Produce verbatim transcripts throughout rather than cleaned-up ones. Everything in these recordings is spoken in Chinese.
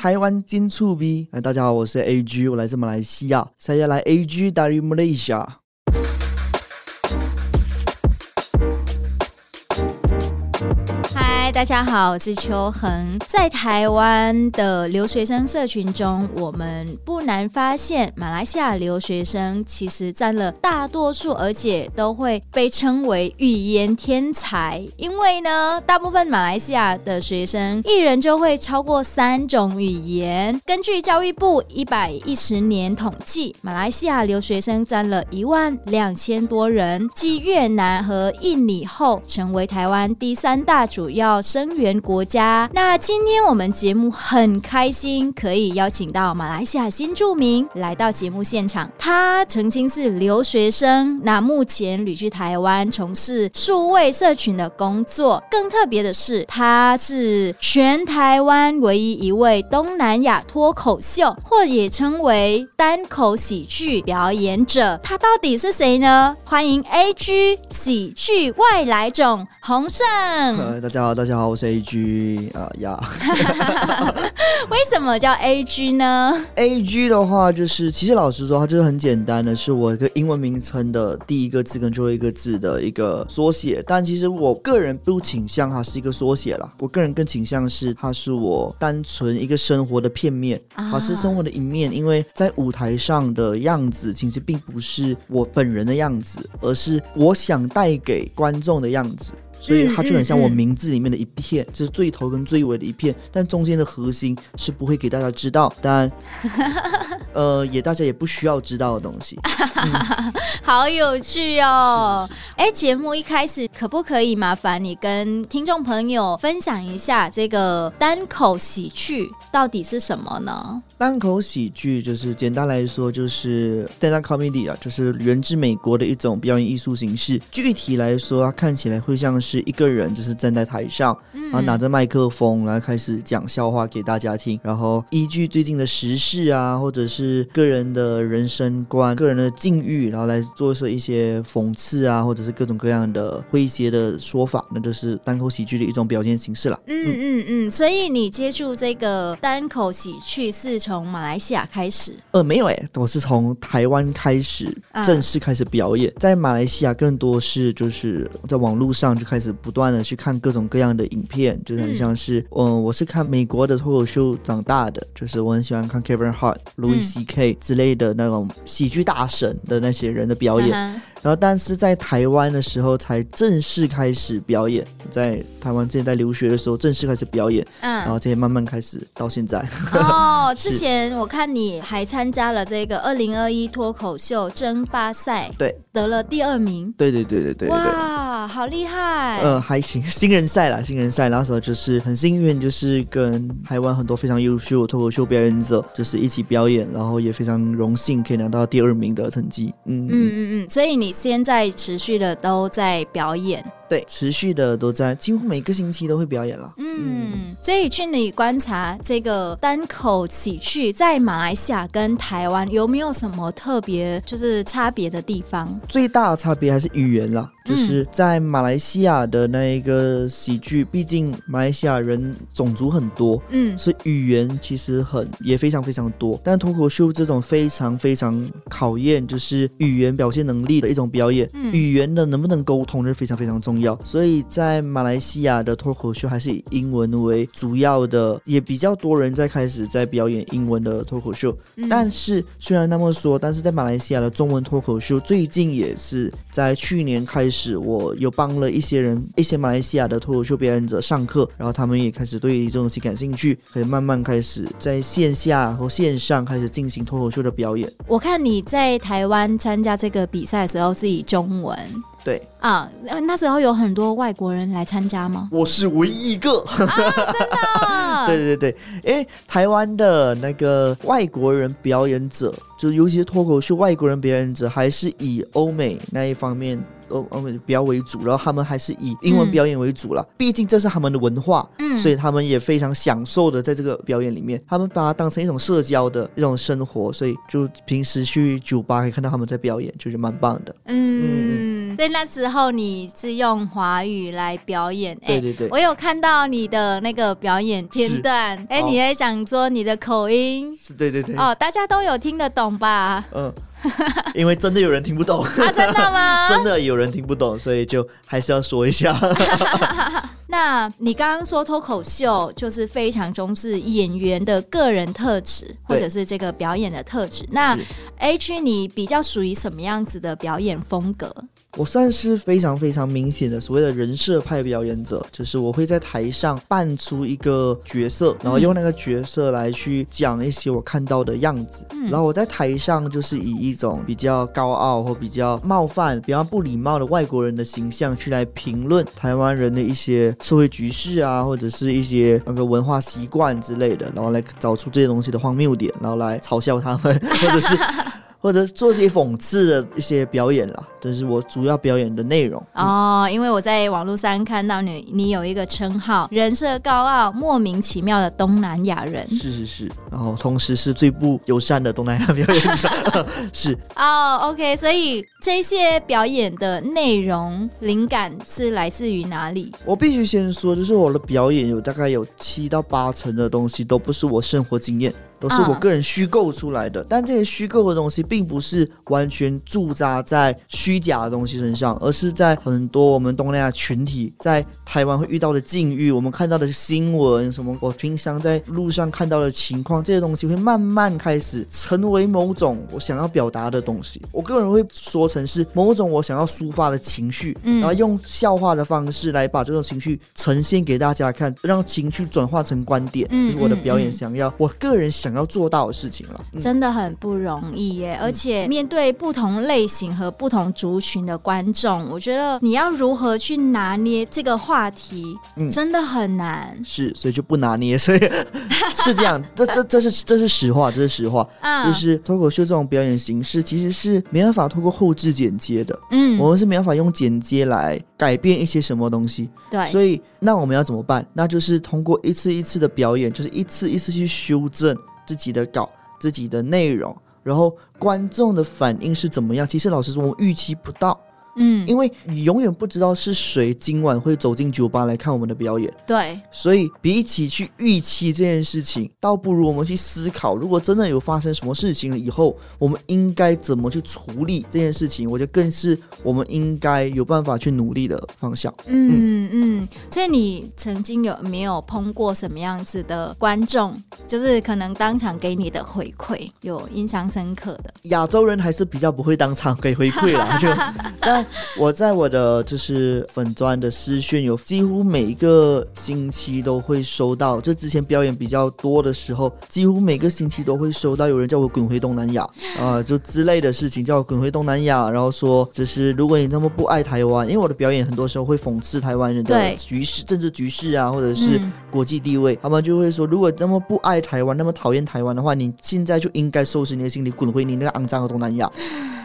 台湾金醋味。大家好，我是 A G， 我来自马来西亚。saya dari A G dari Malaysia。嗨，大家好，我是秋恒。在台湾的留学生社群中，我们不难发现，马来西亚留学生其实占了大多数，而且都会被称为语言天才。因为呢，大部分马来西亚的学生一人就会超过三种语言。根据教育部一百一十年统计，马来西亚留学生占了一万两千多人，继越南和印尼后，成为台湾第三大主要生源国家。那今天我们节目很开心可以邀请到马来西亚新住民来到节目现场，他曾经是留学生，那目前旅居台湾从事数位社群的工作。更特别的是，他是全台湾唯一一位东南亚脱口秀，或也称为单口喜剧表演者。他到底是谁呢？欢迎 A G 喜剧外来种洪胜。大家好，大家好，我是 A G 啊呀。为什么叫 A G 呢？ A G 的话就是，其实老实说，它就是很简单的，是我一个英文名称的第一个字跟最后一个字的一个缩写。但其实我个人不倾向它是一个缩写啦，我个人更倾向是它是我单纯一个生活的片面，它是生活的一面。因为在舞台上的样子，其实并不是我本人的样子，而是我想带给观众的样子。所以它就很像我名字里面的一片，这、嗯嗯嗯、是最头跟最尾的一片，但中间的核心是不会给大家知道，当然呃，也大家也不需要知道的东西。嗯、好有趣哦！哎，节目一开始可不可以麻烦你跟听众朋友分享一下这个单口喜剧到底是什么呢？单口喜剧就是简单来说就是 stand-up comedy 啊，就是源自美国的一种表演艺术形式。具体来说，它看起来会像是是一个人就是站在台上，然后拿着麦克风，然后开始讲笑话给大家听，然后依据最近的时事啊，或者是个人的人生观、个人的境遇，然后来做一些讽刺啊，或者是各种各样的诙谐的说法，那就是单口喜剧的一种表现形式啦。嗯嗯嗯，所以你接触这个单口喜剧是从马来西亚开始？呃，没有哎、欸，我是从台湾开始正式开始表演，啊、在马来西亚更多是就是在网络上就开始。开始不断的去看各种各样的影片，就是很像是、嗯嗯、我是看美国的脱口秀长大的，就是我很喜欢看 Kevin Hart、Louis C K 之类的那种喜剧大神的那些人的表演、嗯、然后但是在台湾的时候才正式开始表演，在台湾之前在留学的时候正式开始表演、嗯、然后这些慢慢开始到现在。哦，之前我看你还参加了这个二零二一脱口秀争霸赛，对，得了第二名。对对对对 对, 对, 对, 对，哇，好厉害。呃，还行，新人赛啦，新人赛那时候就是很幸运，就是跟台湾很多非常优秀的脱口秀表演者就是一起表演，然后也非常荣幸可以拿到第二名的成绩。嗯嗯嗯嗯，所以你现在持续的都在表演。对，持续的都在，几乎每个星期都会表演了。嗯，嗯，所以去你观察这个单口喜剧在马来西亚跟台湾有没有什么特别，就是差别的地方？最大的差别还是语言啦，就是在马来西亚的那个喜剧，毕竟马来西亚人种族很多，嗯，所以语言其实很也非常非常多。但脱口秀这种非常非常考验就是语言表现能力的一种表演，嗯、语言的能不能沟通是非常非常重要。所以在马来西亚的脱口秀还是以英文为主要的，也比较多人在开始在表演英文的脱口秀、嗯、但是虽然那么说，但是在马来西亚的中文脱口秀最近也是在去年开始，我有帮了一些人一些马来西亚的脱口秀表演者上课，然后他们也开始对这种东西感兴趣，可以慢慢开始在线下和线上开始进行脱口秀的表演。我看你在台湾参加这个比赛的时候是以中文。对啊，那时候有很多外国人来参加吗？我是唯一一个。啊，真的？对对对，因为台湾的那个外国人表演者，就尤其是脱口秀外国人表演者，还是以欧美那一方面我们比较为主，然后他们还是以英文表演为主啦、嗯、毕竟这是他们的文化、嗯、所以他们也非常享受的在这个表演里面，他们把它当成一种社交的一种生活，所以就平时去酒吧可以看到他们在表演，就是蛮棒的。 嗯, 嗯，所以那时候你是用华语来表演。对对对，我有看到你的那个表演片段，哎、欸，你也想说你的口音，对对对，哦，大家都有听得懂吧？嗯。因为真的有人听不懂、啊、真的吗？真的有人听不懂，所以就还是要说一下。那你刚刚说脱口秀就是非常重视演员的个人特质或者是这个表演的特质，那 H 你比较属于什么样子的表演风格？我算是非常非常明显的所谓的人设派表演者，就是我会在台上扮出一个角色，然后用那个角色来去讲一些我看到的样子、嗯、然后我在台上就是以一种比较高傲或比较冒犯比较不礼貌的外国人的形象去来评论台湾人的一些社会局势啊，或者是一些那个文化习惯之类的，然后来找出这些东西的荒谬点，然后来嘲笑他们或者是或者做一些讽刺的一些表演啦，这是我主要表演的内容、嗯、哦。因为我在网络上看到你你有一个称号，人设高傲莫名其妙的东南亚人。是是是，然后同时是最不友善的东南亚表演者。是哦、oh, OK， 所以这些表演的内容灵感是来自于哪里？我必须先说，就是我的表演有大概有七到八成的东西都不是我生活经验，都是我个人虚构出来的、嗯、但这些虚构的东西并不是完全驻扎在虚假的东西身上，而是在很多我们东南亚群体在台湾会遇到的境遇，我们看到的新闻，什么我平常在路上看到的情况，这些东西会慢慢开始成为某种我想要表达的东西。我个人会说成是某种我想要抒发的情绪、嗯、然后用笑话的方式来把这种情绪呈现给大家看，让情绪转化成观点，嗯嗯嗯，就是我的表演想要我个人想想要做到的事情了、嗯、真的很不容易耶、嗯、而且面对不同类型和不同族群的观众，我觉得你要如何去拿捏这个话题、嗯、真的很难。是，所以就不拿捏，所以是这样。这, 这, 这, 是这是实话，这是实话、嗯、就是脱口秀这种表演形式其实是没办法透过后置剪接的、嗯、我们是没办法用剪接来改变一些什么东西。对，所以那我们要怎么办？那就是通过一次一次的表演，就是一次一次去修正自己的稿，自己的内容，然后观众的反应是怎么样？其实老实说，我们预期不到，嗯，因为你永远不知道是谁今晚会走进酒吧来看我们的表演。对，所以比起去预期这件事情，倒不如我们去思考，如果真的有发生什么事情了以后，我们应该怎么去处理这件事情？我觉得更是我们应该有办法去努力的方向。嗯 嗯, 嗯，所以你曾经有没有碰过什么样子的观众？就是可能当场给你的回馈有印象深刻的？亚洲人还是比较不会当场给回馈啦，就但我在我的就是粉专的私讯有几乎每一个星期都会收到，就之前表演比较多的时候几乎每个星期都会收到有人叫我滚回东南亚啊、呃，就之类的事情，叫我滚回东南亚，然后说就是如果你那么不爱台湾，因为我的表演很多时候会讽刺台湾人的局势、政治局势啊，或者是国际地位、嗯、他们就会说如果那么不爱台湾那么讨厌台湾的话，你现在就应该收拾你的行李滚回你那个肮脏的东南亚，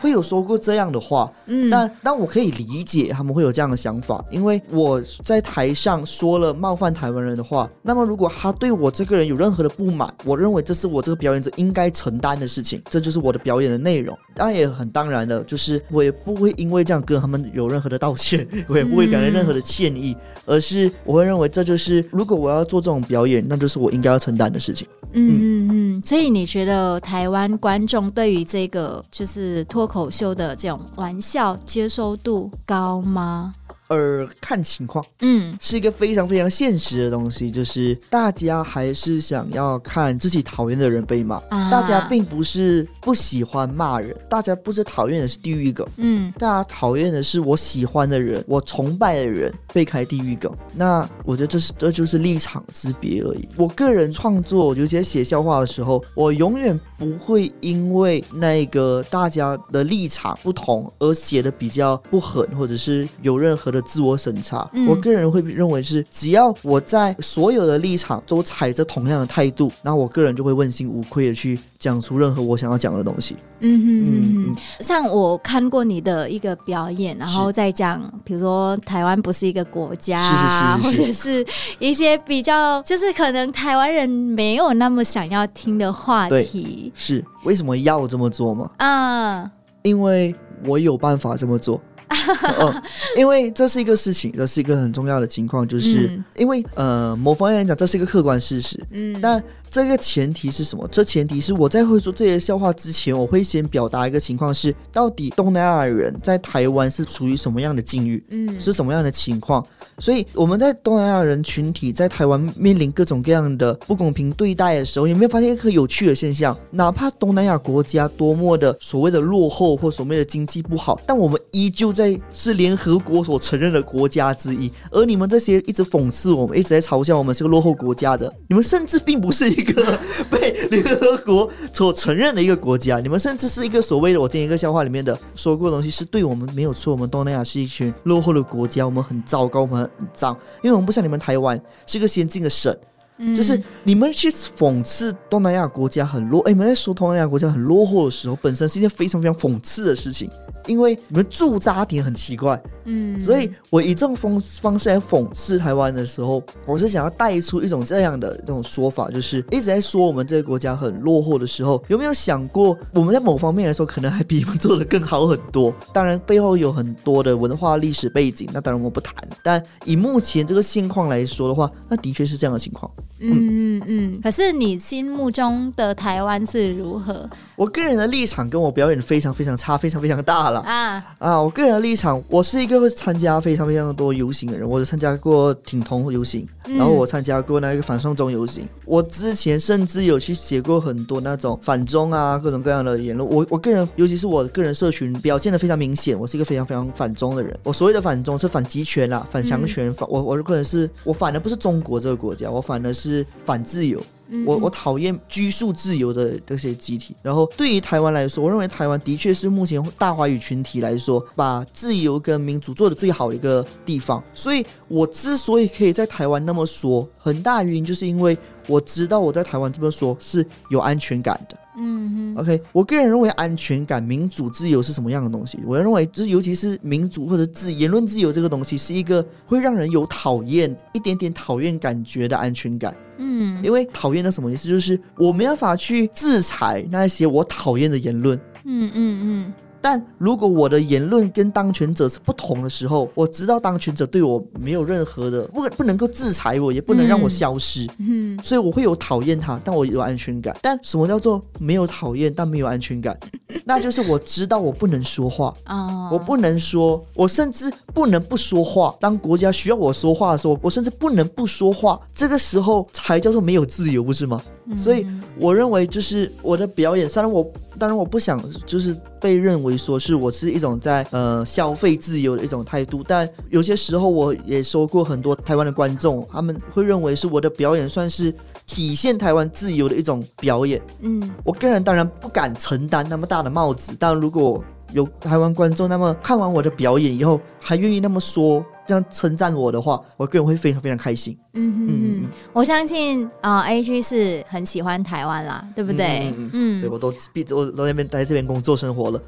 会有说过这样的话、嗯、但, 但我可以理解他们会有这样的想法，因为我在台上说了冒犯台湾人的话，那么如果他对我这个人有任何的不满，我认为这是我这个表演者应该承担的事情，这就是我的表演的内容。当然也很当然的就是我也不会因为这样跟他们有任何的道歉，我也不会感觉任何的歉意、嗯、而是我会认为这就是如果我要做这种表演，那就是我应该要承担的事情。嗯嗯嗯，所以你觉得台湾观众对于这个就是脱口秀的这种玩笑接受度高吗？呃，看情况，嗯，是一个非常非常现实的东西，就是大家还是想要看自己讨厌的人被骂、啊、大家并不是不喜欢骂人，大家不是讨厌的是地狱梗，嗯，大家讨厌的是我喜欢的人，我崇拜的人被开地狱梗。那我觉得这是这就是立场之别而已。我个人创作，我就觉得写笑话的时候，我永远不会因为那个大家的立场不同而写的比较不狠，或者是有任何的自我审查、嗯、我个人会认为是只要我在所有的立场都踩着同样的态度，那我个人就会问心无愧的去讲出任何我想要讲的东西。嗯哼嗯哼，像我看过你的一个表演，然后再讲比如说台湾不是一个国家、啊、是是是是是，或者是一些比较就是可能台湾人没有那么想要听的话题。是为什么要这么做吗？啊、嗯，因为我有办法这么做。嗯、因为这是一个事情，这是一个很重要的情况，就是、嗯、因为呃，某方面来讲这是一个客观事实，嗯，但这个前提是什么？这前提是我在会说这些笑话之前，我会先表达一个情况是到底东南亚人在台湾是处于什么样的境遇，嗯，是什么样的情况。所以我们在东南亚人群体在台湾面临各种各样的不公平对待的时候，有没有发现一个有趣的现象？哪怕东南亚国家多么的所谓的落后或所谓的经济不好，但我们依旧在是联合国所承认的国家之一，而你们这些一直讽刺我们一直在嘲笑我们是个落后国家的，你们甚至并不是一个被联合国所承认的一个国家，你们甚至是一个所谓的我之前一个笑话里面的说过的东西是对我们没有错，我们东南亚是一群落后的国家，我们很糟糕，我们很脏，因为我们不像你们台湾是个先进的省，就是你们去讽刺东南亚国家很落，你们在说东南亚国家很落后的时候，本身是一件非常非常讽刺的事情，因为你们驻扎点很奇怪，嗯，所以我以这种方式来讽刺台湾的时候，我是想要带出一种这样的这种说法，就是一直在说我们这个国家很落后的时候，有没有想过我们在某方面来说可能还比你们做得更好很多？当然背后有很多的文化历史背景，那当然我不谈，但以目前这个现况来说的话，那的确是这样的情况。嗯嗯嗯，可是你心目中的台湾是如何？我个人的立场跟我表演非常非常差，非常非常大了啊啊！我个人的立场，我是一个会参加非常非常多游行的人，我参加过挺同游行，然后我参加过那个反送中游行、嗯，我之前甚至有去写过很多那种反中啊各种各样的言论。我我个人，尤其是我个人社群表现得非常明显，我是一个非常非常反中的人。我所谓的反中是反集权啦，反强权，嗯、反我我个人是我反的不是中国这个国家，我反的是。是反自由，我我讨厌拘束自由的这些集体。然后对于台湾来说，我认为台湾的确是目前大华语群体来说把自由跟民主做的最好的一个地方，所以我之所以可以在台湾那么说，很大原因就是因为我知道我在台湾这么说是有安全感的。嗯 OK， 我个人认为安全感民主自由是什么样的东西，我认为就是尤其是民主或者自言论自由这个东西是一个会让人有讨厌一点点讨厌感觉的安全感。嗯，因为讨厌的什么意思，就是我没办法去制裁那些我讨厌的言论。嗯嗯嗯，但如果我的言论跟当权者是不同的时候，我知道当权者对我没有任何的 不, 不能够制裁我，也不能让我消失、嗯嗯、所以我会有讨厌他，但我有安全感。但什么叫做没有讨厌但没有安全感？那就是我知道我不能说话我不能说，我甚至不能不说话，当国家需要我说话的时候，我甚至不能不说话，这个时候才叫做没有自由，不是吗？所以我认为就是我的表演，当然我当然我不想就是被认为说是我是一种在呃消费自由的一种态度，但有些时候我也收过很多台湾的观众，他们会认为是我的表演算是体现台湾自由的一种表演。嗯，我个人当然不敢承担那么大的帽子，但如果有台湾观众那么看完我的表演以后还愿意那么说这样称赞我的话，我个人会非常非常开心。嗯哼嗯，我相信、呃、A G 是很喜欢台湾啦，对不对？嗯嗯，对，我都我都在这边工作生活了。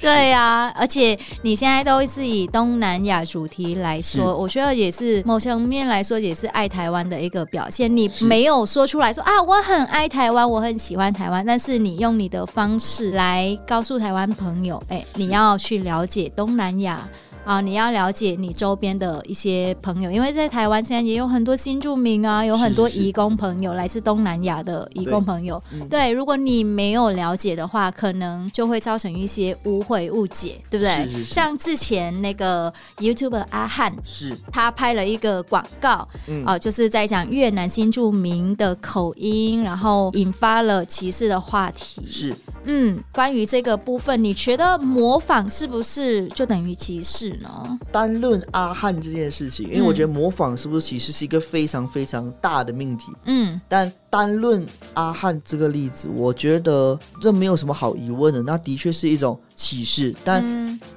对啊，而且你现在都是以东南亚主题来说，我觉得也是某层面来说也是爱台湾的一个表现。你没有说出来说啊我很爱台湾，我很喜欢台湾，但是你用你的方式来告诉台湾朋友，哎，你要去了解东南亚啊，你要了解你周边的一些朋友，因为在台湾现在也有很多新住民啊，有很多移工朋友，是是来自东南亚的移工朋友。 对,、嗯、对，如果你没有了解的话，可能就会造成一些误会误解，对不对？是是是，像之前那个 YouTuber 阿汉，是他拍了一个广告、嗯啊、就是在讲越南新住民的口音，然后引发了歧视的话题。是嗯，关于这个部分，你觉得模仿是不是就等于歧视呢？单论阿汉这件事情，因为我觉得模仿是不是歧视是一个非常非常大的命题。嗯，但单论阿汉这个例子，我觉得这没有什么好疑问的，那的确是一种歧视，但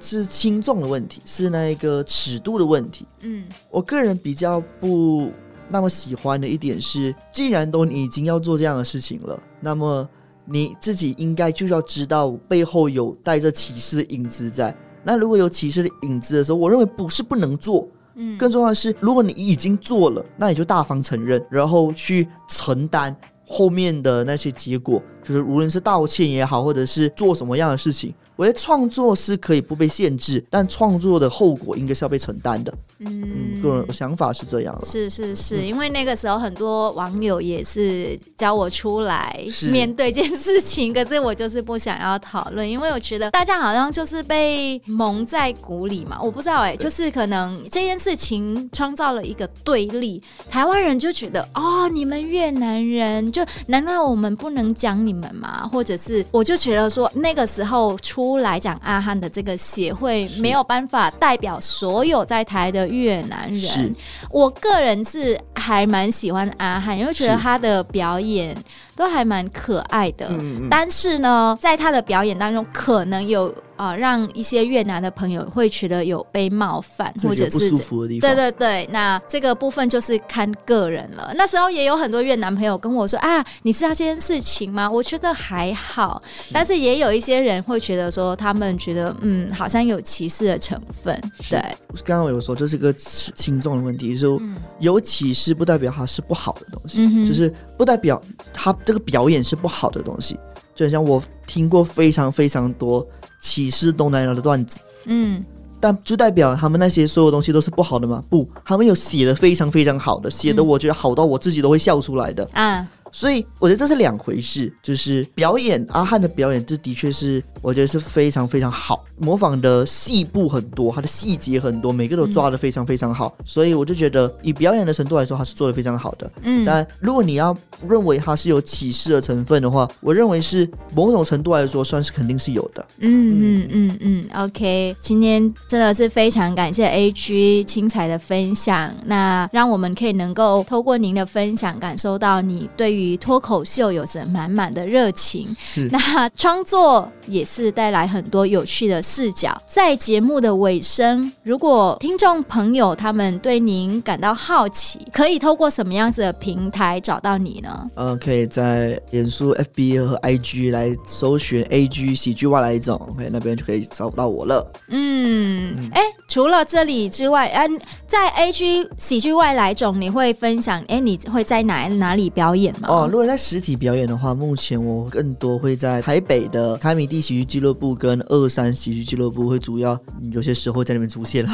是轻重的问题，是那个尺度的问题。嗯，我个人比较不那么喜欢的一点是，既然都你已经要做这样的事情了，那么你自己应该就要知道背后有带着歧视的影子在。那如果有歧视的影子的时候，我认为不是不能做，嗯，更重要的是，如果你已经做了，那你就大方承认，然后去承担后面的那些结果，就是无论是道歉也好，或者是做什么样的事情。我觉得创作是可以不被限制，但创作的后果应该是要被承担的。嗯，个人的想法是这样了。是是是、嗯，因为那个时候很多网友也是叫我出来面对这件事情，可是我就是不想要讨论，因为我觉得大家好像就是被蒙在鼓里嘛。我不知道哎、欸，就是可能这件事情创造了一个对立，台湾人就觉得哦，你们越南人就难道我们不能讲你们吗？或者是我就觉得说那个时候出。来讲阿汉的这个协会没有办法代表所有在台的越南人，我个人是还蛮喜欢阿汉，因为觉得他的表演都还蛮可爱的，嗯嗯，但是呢在他的表演当中可能有呃、让一些越南的朋友会觉得有被冒犯，或者是不舒服的地方。对对对，那这个部分就是看个人了。那时候也有很多越南朋友跟我说啊，你知道这件事情吗？我觉得还好，但是也有一些人会觉得说，他们觉得嗯，好像有歧视的成分。对，刚刚我有说这是个轻重的问题，就是有歧视不代表它是不好的东西，嗯、就是不代表它这个表演是不好的东西。就像我听过非常非常多歧视东南亚的段子，嗯，但就代表他们那些所有东西都是不好的吗？不，他们有写的非常非常好的，写的我觉得好到我自己都会笑出来的啊、嗯。所以我觉得这是两回事，就是表演阿汉的表演，这的确是我觉得是非常非常好，模仿的细部很多，他的细节很多，每个都抓得非常非常好、嗯、所以我就觉得以表演的程度来说，他是做得非常好的。嗯，但如果你要认为他是有歧视的成分的话，我认为是某种程度来说算是肯定是有的。嗯嗯嗯嗯 OK， 今天真的是非常感谢 A G 精彩的分享，那让我们可以能够透过您的分享感受到你对于脱口秀有着满满的热情，那创作也是带来很多有趣的视角。在节目的尾声，如果听众朋友他们对您感到好奇，可以透过什么样子的平台找到你呢？呃、可以在脸书 F B 和 I G 来搜寻 A G 喜剧外来种， okay， 那边就可以找到我了。嗯，哎、嗯，除了这里之外、呃、在 A G 喜剧外来种你会分享你会在 哪, 哪里表演吗？哦，如果在实体表演的话，目前我更多会在台北的开米地喜剧俱乐部跟二三喜剧俱乐部会主要有些时候在那边出现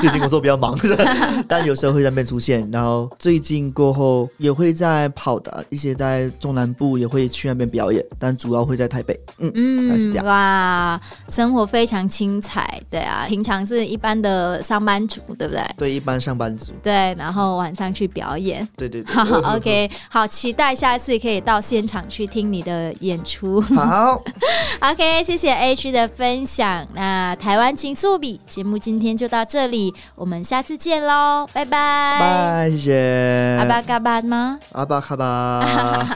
最近工作比较忙但有时候会在那边出现，然后最近过后也会在跑的一些在中南部也会去那边表演，但主要会在台北。嗯嗯，是这样。哇，生活非常精彩。对啊，平常是一般的上班族对不对？对，一般上班族。对，然后晚上去表演。对对对。好 OK， 好期待期待下一次可以到现场去听你的演出。好OK， 谢谢 A G 的分享。那台湾情速比节目今天就到这里，我们下次见咯，拜拜。拜，谢谢。阿巴卡巴吗？阿巴卡巴